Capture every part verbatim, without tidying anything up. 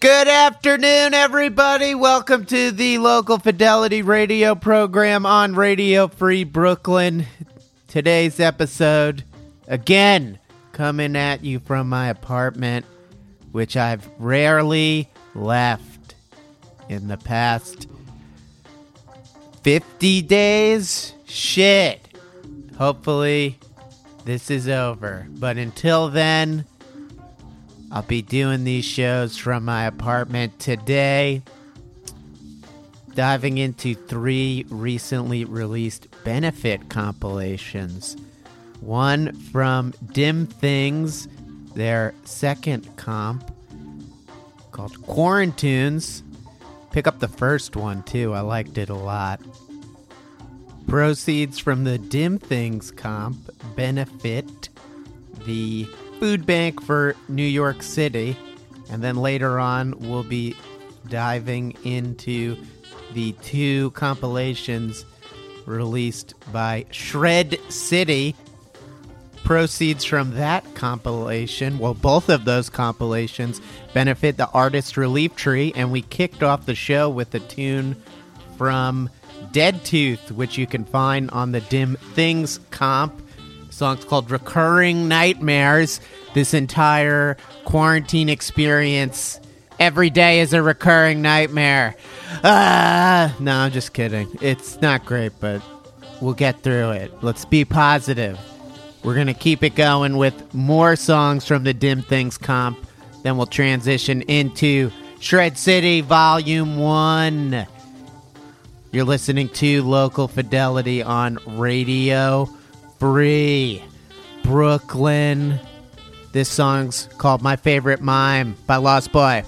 Good afternoon, everybody. Welcome to the Local Fidelity Radio program on Radio Free Brooklyn. Today's episode, again, coming at you from my apartment, which I've rarely left in the past fifty days. Shit. Hopefully this is over. But until then, I'll be doing these shows from my apartment today, diving into three recently released benefit compilations. One from Dim Things, their second comp, called Quarantunes. Pick up the first one, too. I liked it a lot. Proceeds from the Dim Things comp benefit the food bank for New York City, and then later on we'll be diving into the two compilations released by Shred City. Proceeds from that compilation, well, both of those compilations benefit the Artist Relief Tree, and we kicked off the show with a tune from Dead Tooth, which you can find on the Dim Things comp. Song's called Recurring Nightmares. This entire quarantine experience, every day is a recurring nightmare. Ah, no, I'm just kidding. It's not great, but we'll get through it. Let's be positive. We're going to keep it going with more songs from the Dim Things comp. Then we'll transition into Shred City Volume one. You're listening to Local Fidelity on Radio Free Brooklyn. This song's called My Favorite Mime by Lost Boy.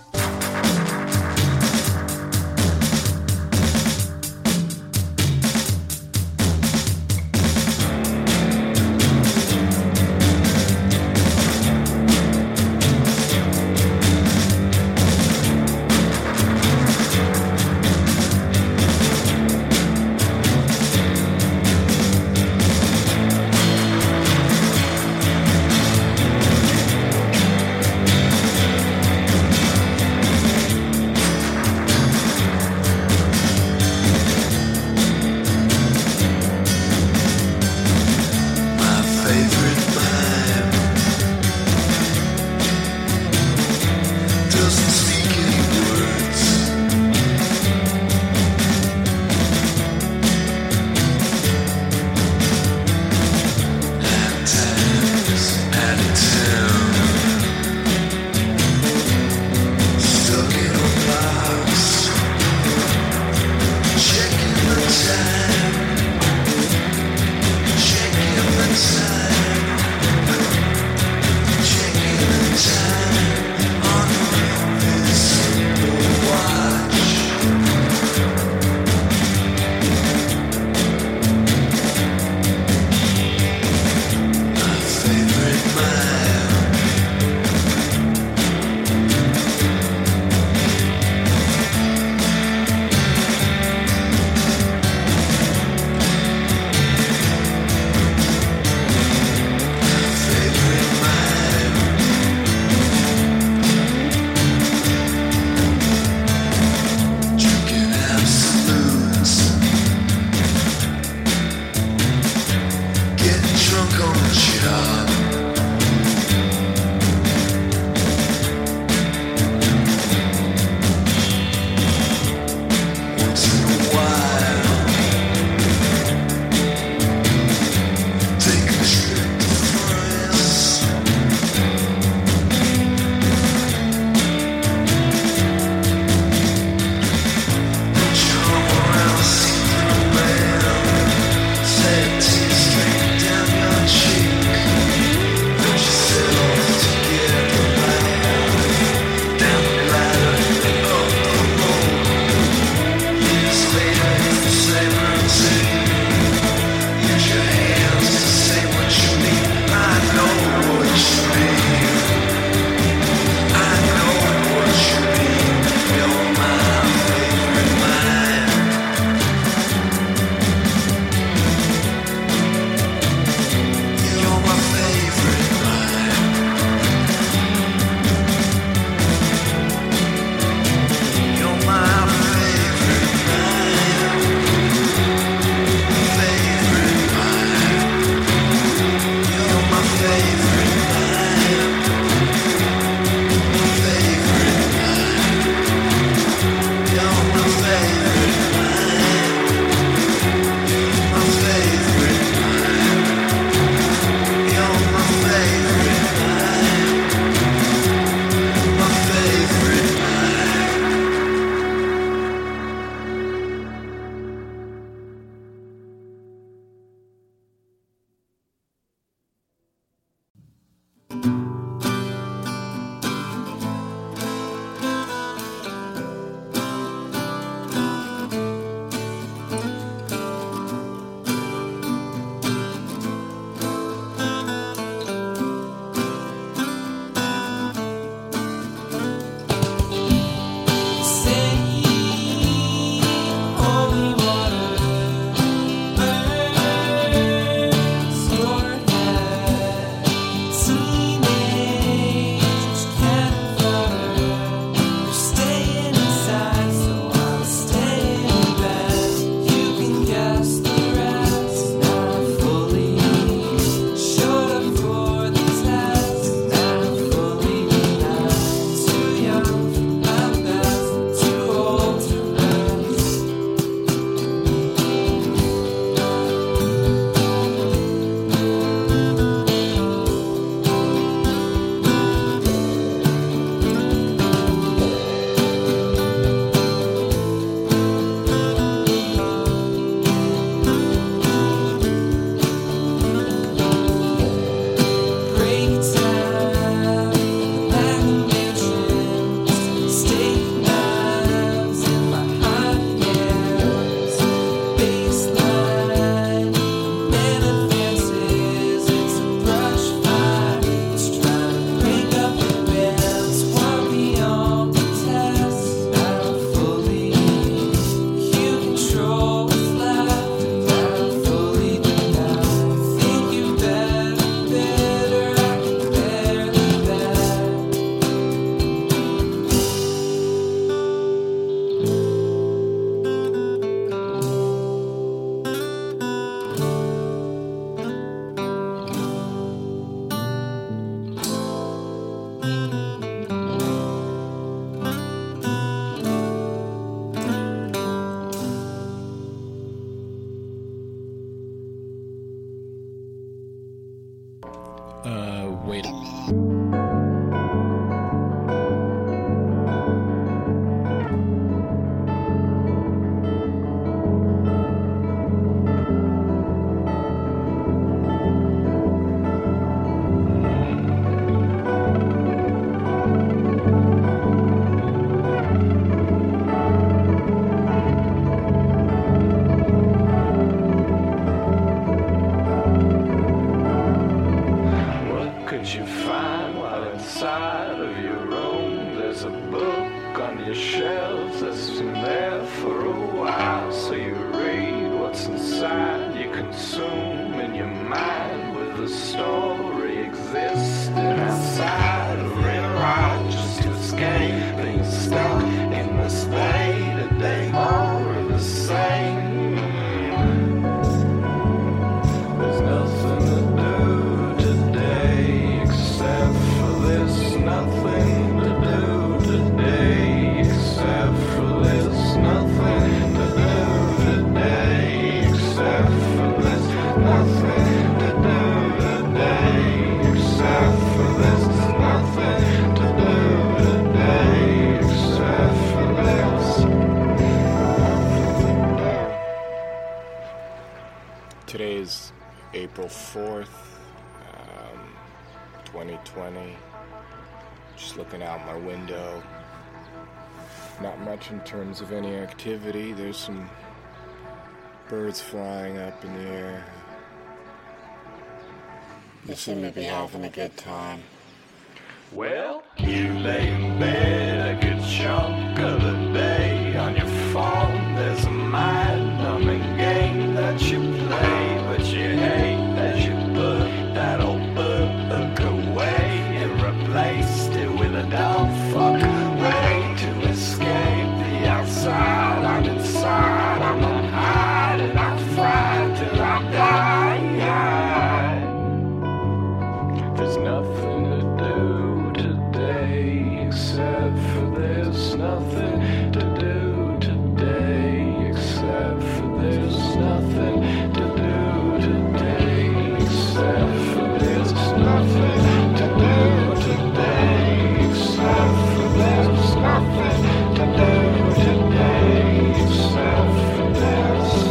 waiting. April fourth, twenty twenty, just looking out my window, not much in terms of any activity. There's some birds flying up in the air. They seem to be having a good time. Well, you lay in bed a good chunk of the day on your phone. There's a mind-numbing game that you play, but you hate as you put that old book away and replaced it with a dumb fuck way to escape the outside. I'm inside, I'm on hide, and I'm fried till I die. There's nothing to do today except for there's nothing to do today except for there's nothing to do today except for there's nothing to do today except for there's nothing to do today except for there's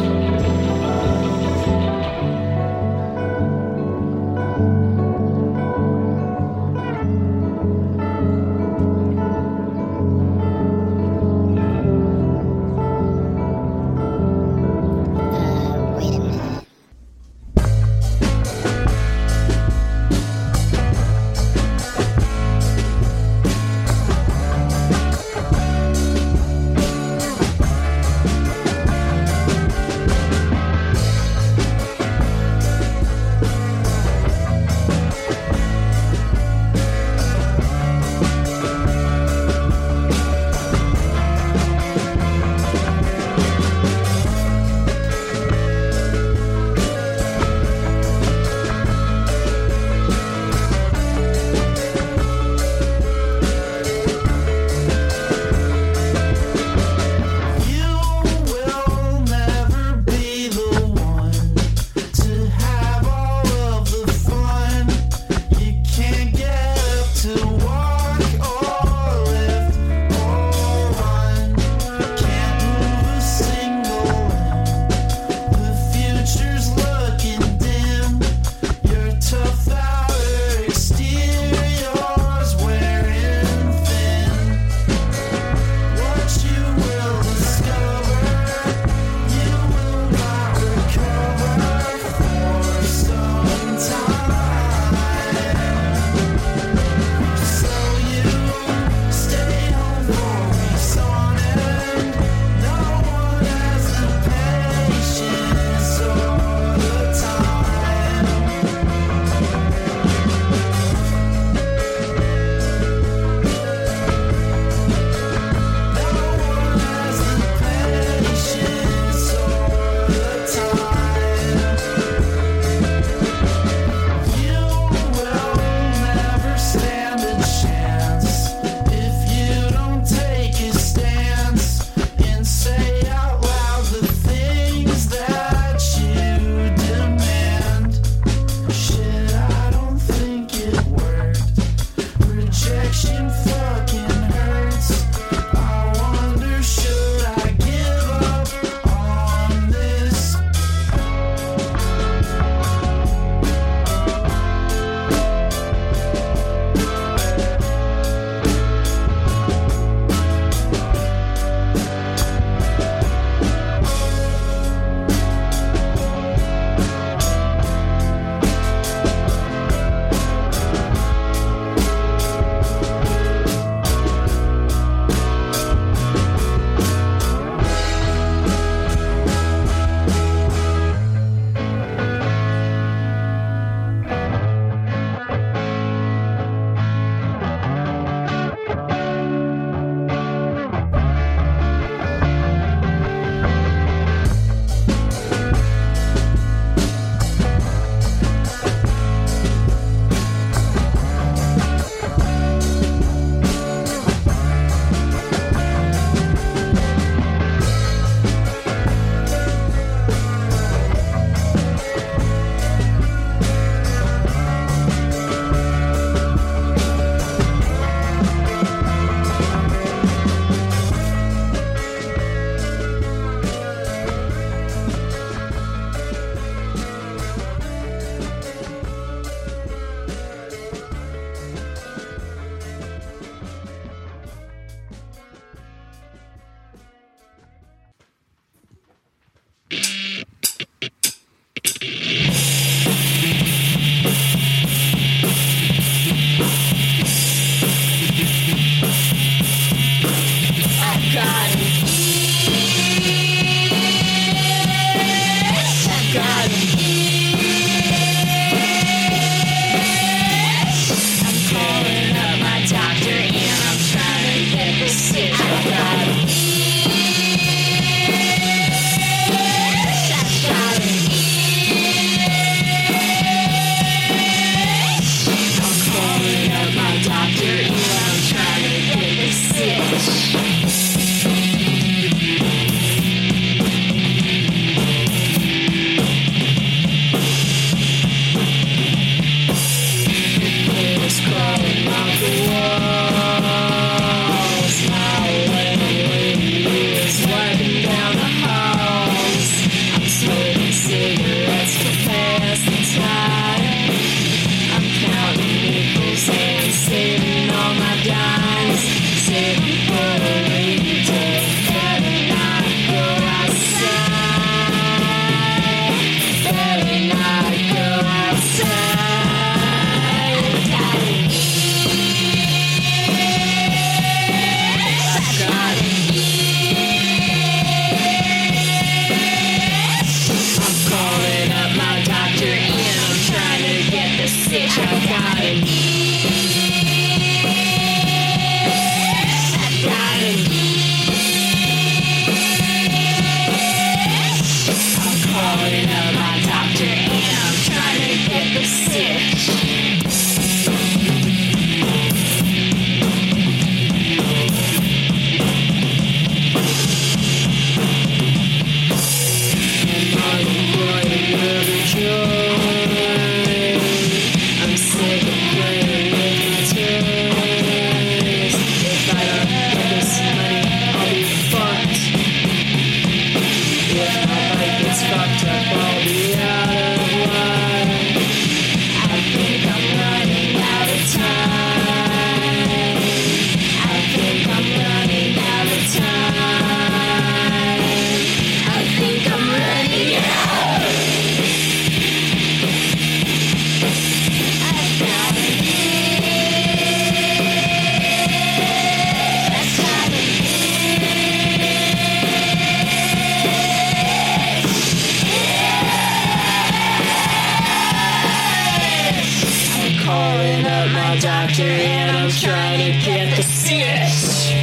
calling up my doctor and I'm trying to get the stitch.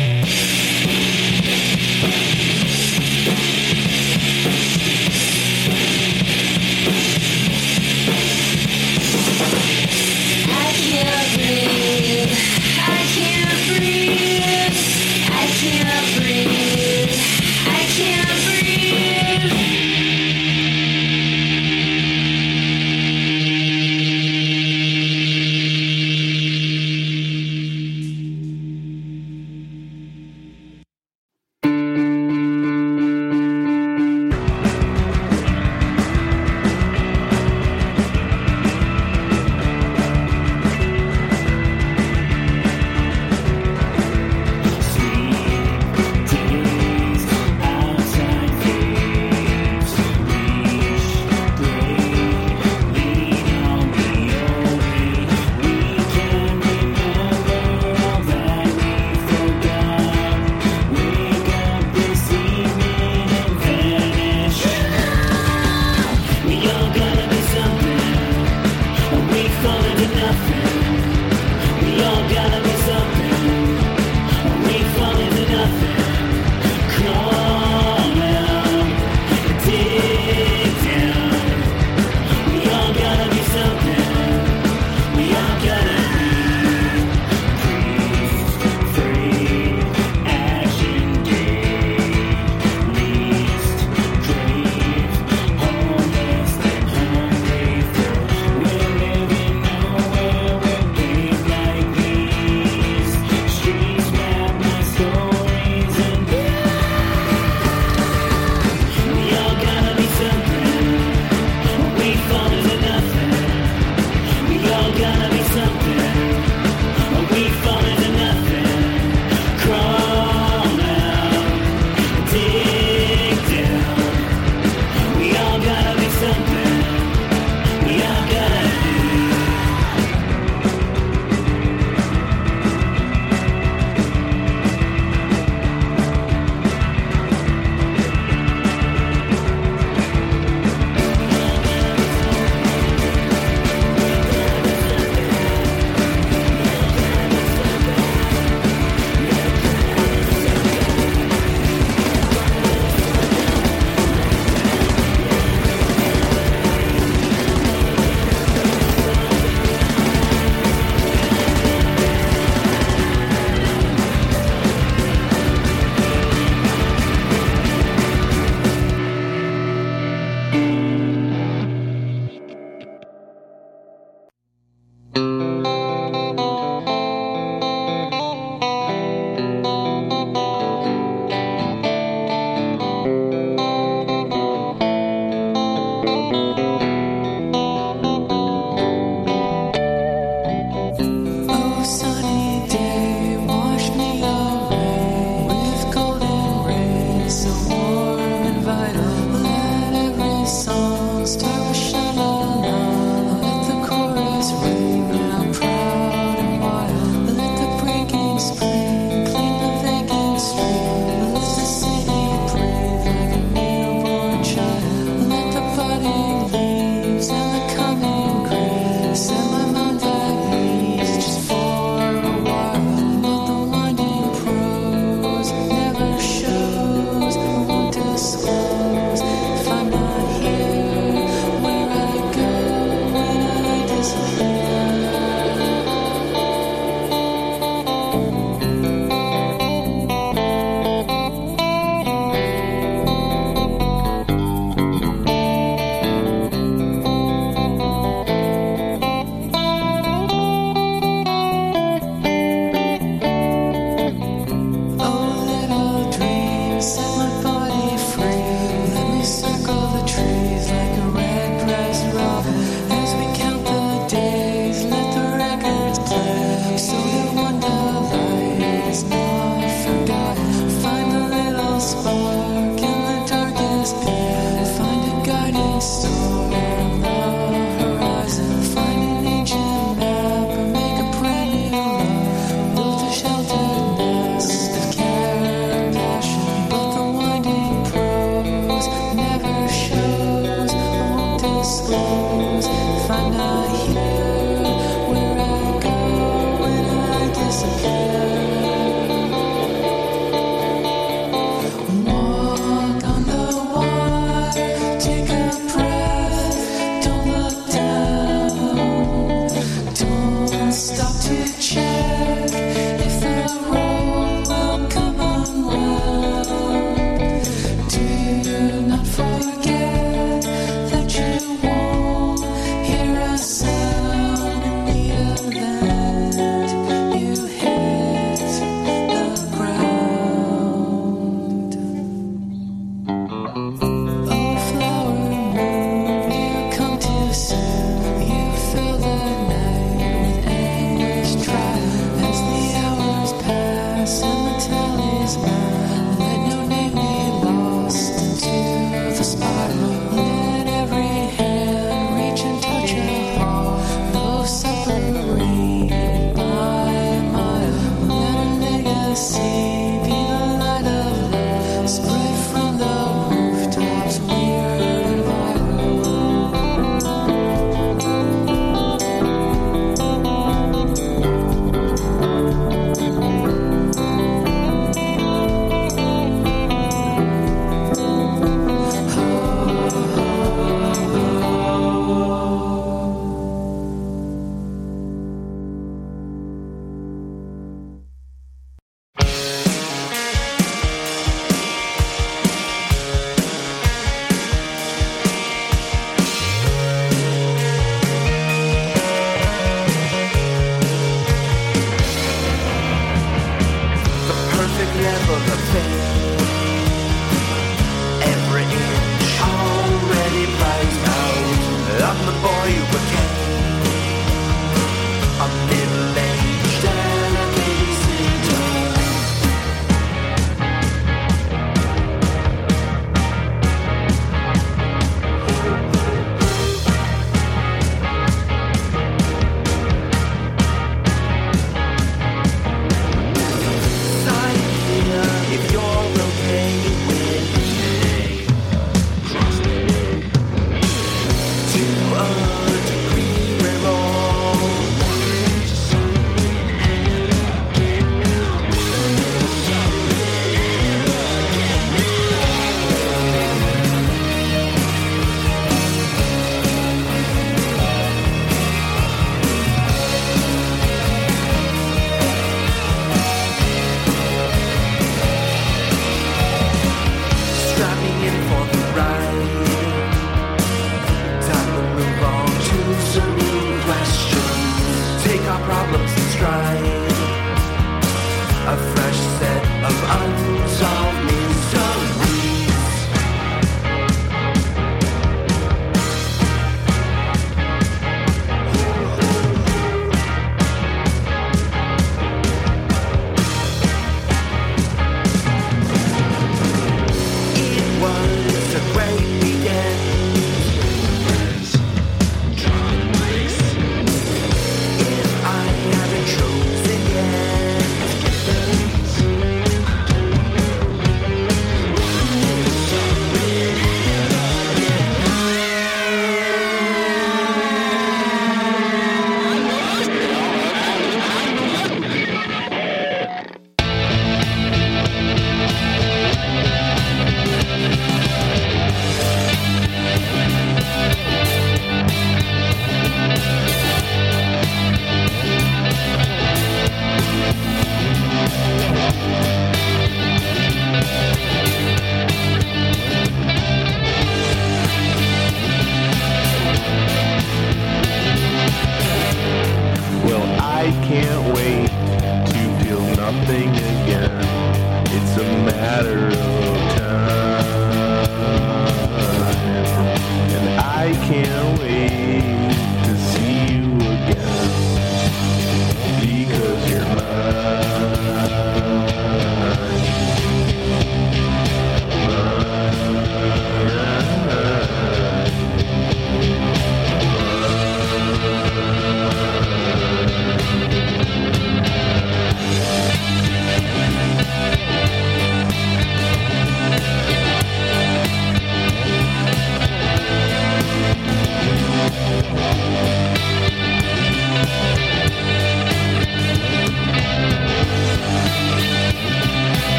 I can't breathe. I can't breathe. I can't breathe. I can't breathe.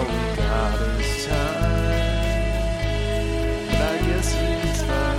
all we got is time, but I guess he's fine.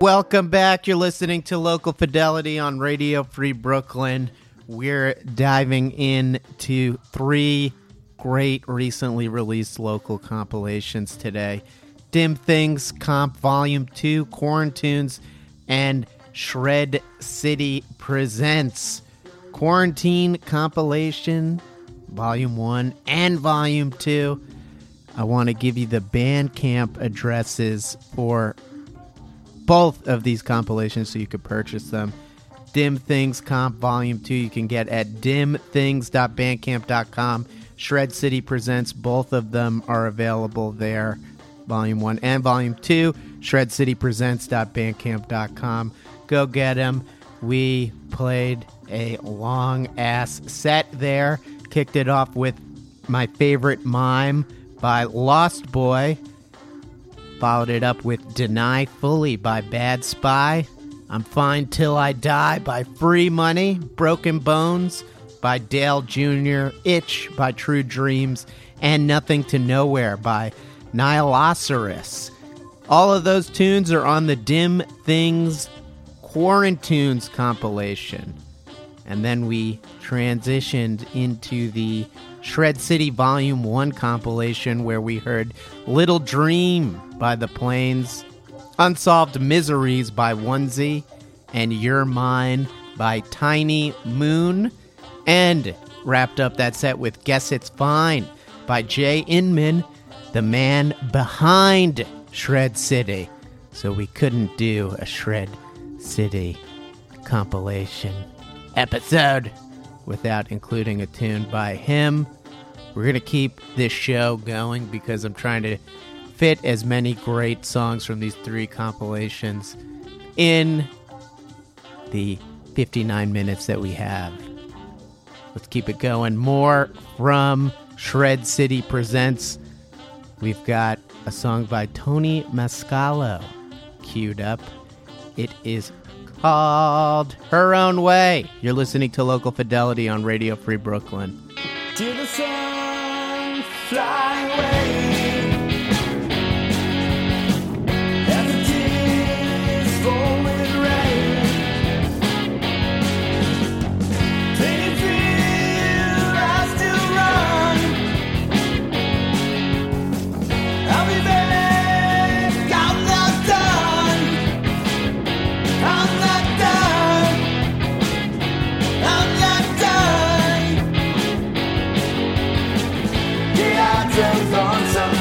Welcome back. You're listening to Local Fidelity on Radio Free Brooklyn. We're diving into three great recently released local compilations today. Dim Things Comp Volume two, Quarantunes, and Shred City presents Quarantine Compilation Volume one and Volume two. I want to give you the Bandcamp addresses for both of these compilations so you could purchase them. Dim Things Comp Volume two you can get at dim things dot bandcamp dot com. Shred City Presents, both of them are available there, Volume one and Volume two. shred city presents dot bandcamp dot com. Go get them. We played a long-ass set there. Kicked it off with my favorite mime by Lost Boy. Followed it up with Deny Fully by Bad Spy, I'm Fine Till I Die by Free Money, Broken Bones by Dale Junior, Itch by True Dreams, and Nothing to Nowhere by Nihiloceros. All of those tunes are on the Dim Things Quarantunes compilation. And then we transitioned into the Shred City Volume one compilation where we heard Little Dream by The Plains, Unsolved Miseries by Onesie, and You're Mine by Tiny Moon, and wrapped up that set with Guess It's Fine by Jay Inman, the man behind Shred City. So we couldn't do a Shred City compilation episode without including a tune by him. We're going to keep this show going because I'm trying to fit as many great songs from these three compilations in the fifty-nine minutes that we have. Let's keep it going. More from Shred City Presents. We've got a song by Tony Mascalo queued up. It is called Her Own Way. You're listening to Local Fidelity on Radio Free Brooklyn. To the sun, fly away. Just on some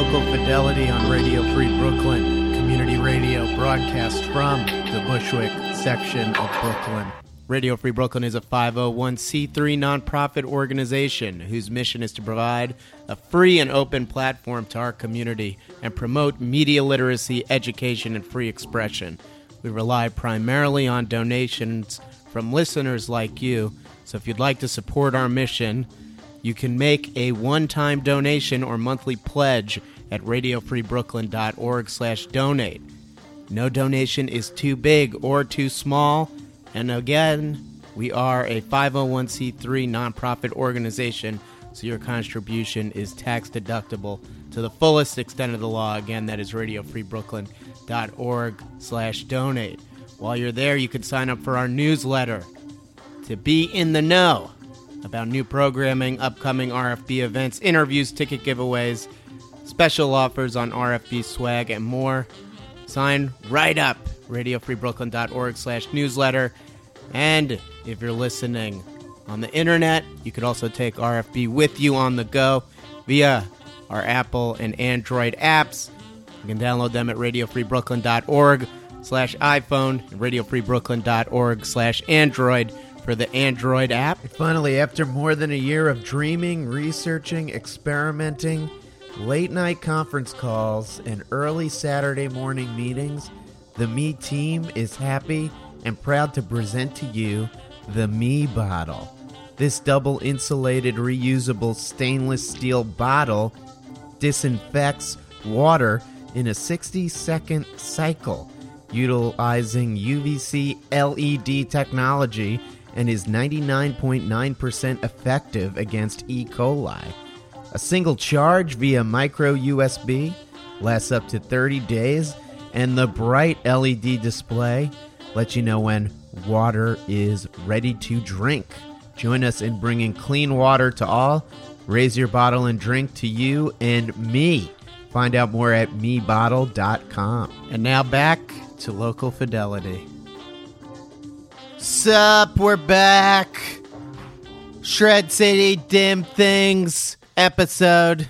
local fidelity on Radio Free Brooklyn, community radio broadcast from the Bushwick section of Brooklyn. Radio Free Brooklyn is a five oh one c three nonprofit organization whose mission is to provide a free and open platform to our community and promote media literacy, education, and free expression. We rely primarily on donations from listeners like you, so if you'd like to support our mission, you can make a one-time donation or monthly pledge at radiofreebrooklyn.org slash donate. No donation is too big or too small, and again, we are a five oh one c three nonprofit organization, so your contribution is tax-deductible to the fullest extent of the law. Again, that is radiofreebrooklyn.org slash donate. While you're there, you can sign up for our newsletter to be in the know about new programming, upcoming R F B events, interviews, ticket giveaways, special offers on R F B swag, and more. Sign right up, radiofreebrooklyn.org slash newsletter. And if you're listening on the internet, you could also take R F B with you on the go via our Apple and Android apps. You can download them at radiofreebrooklyn.org slash iPhone and radiofreebrooklyn.org slash Android for the Android app. And finally, after more than a year of dreaming, researching, experimenting, late-night conference calls, and early Saturday morning meetings, the Me team is happy and proud to present to you the Me Bottle. This double-insulated, reusable stainless steel bottle disinfects water in a sixty-second cycle, utilizing U V C L E D technology, and is ninety-nine point nine percent effective against E. coli. A single charge via micro U S B lasts up to thirty days, and the bright L E D display lets you know when water is ready to drink. Join us in bringing clean water to all. Raise your bottle and drink to you and me. Find out more at me bottle dot com. And now back to local fidelity. Sup, we're back. Shred City, Dim Things episode.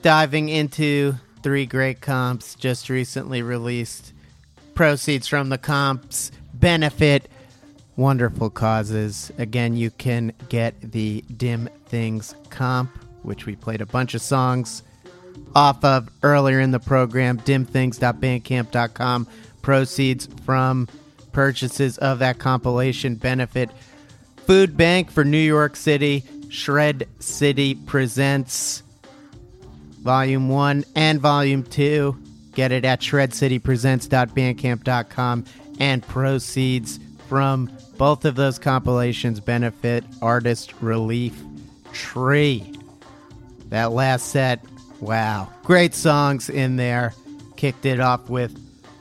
Diving into three great comps just recently released. Proceeds from the comps benefit wonderful causes. Again, you can get the Dim Things comp, which we played a bunch of songs off of earlier in the program. dim things dot bandcamp dot com. Proceeds from purchases of that compilation benefit Food Bank for New York City. Shred City presents Volume one and Volume two. Get it at shred city presents dot bandcamp dot com, and proceeds from both of those compilations benefit Artist Relief Tree. That last set, wow. Great songs in there. Kicked it off with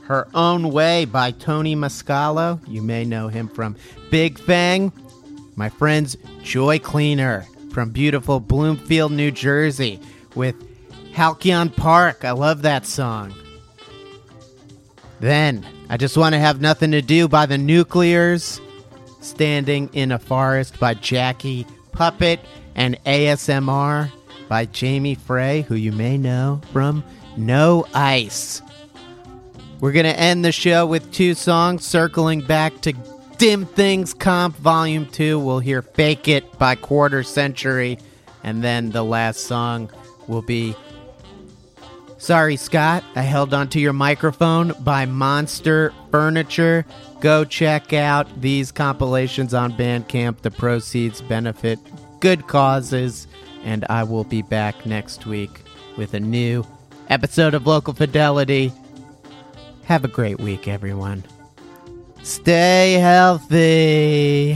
Her Own Way by Tony Mascalo. You may know him from Big Fang. My friends, Joy Cleaner from beautiful Bloomfield, New Jersey with Halcyon Park. I love that song. Then, I Just Want to Have Nothing to Do by The Nuclears. Standing in a Forest by Jackie Puppet, and A S M R by Jamie Frey, who you may know from No Ice. We're going to end the show with two songs, circling back to Dim Things Comp Volume two. We'll hear Fake It by Quarter Century, and then the last song will be Sorry, Scott, I Held Onto Your Microphone by Monster Furniture. Go check out these compilations on Bandcamp. The proceeds benefit good causes. And I will be back next week with a new episode of Local Fidelity. Have a great week, everyone. Stay healthy.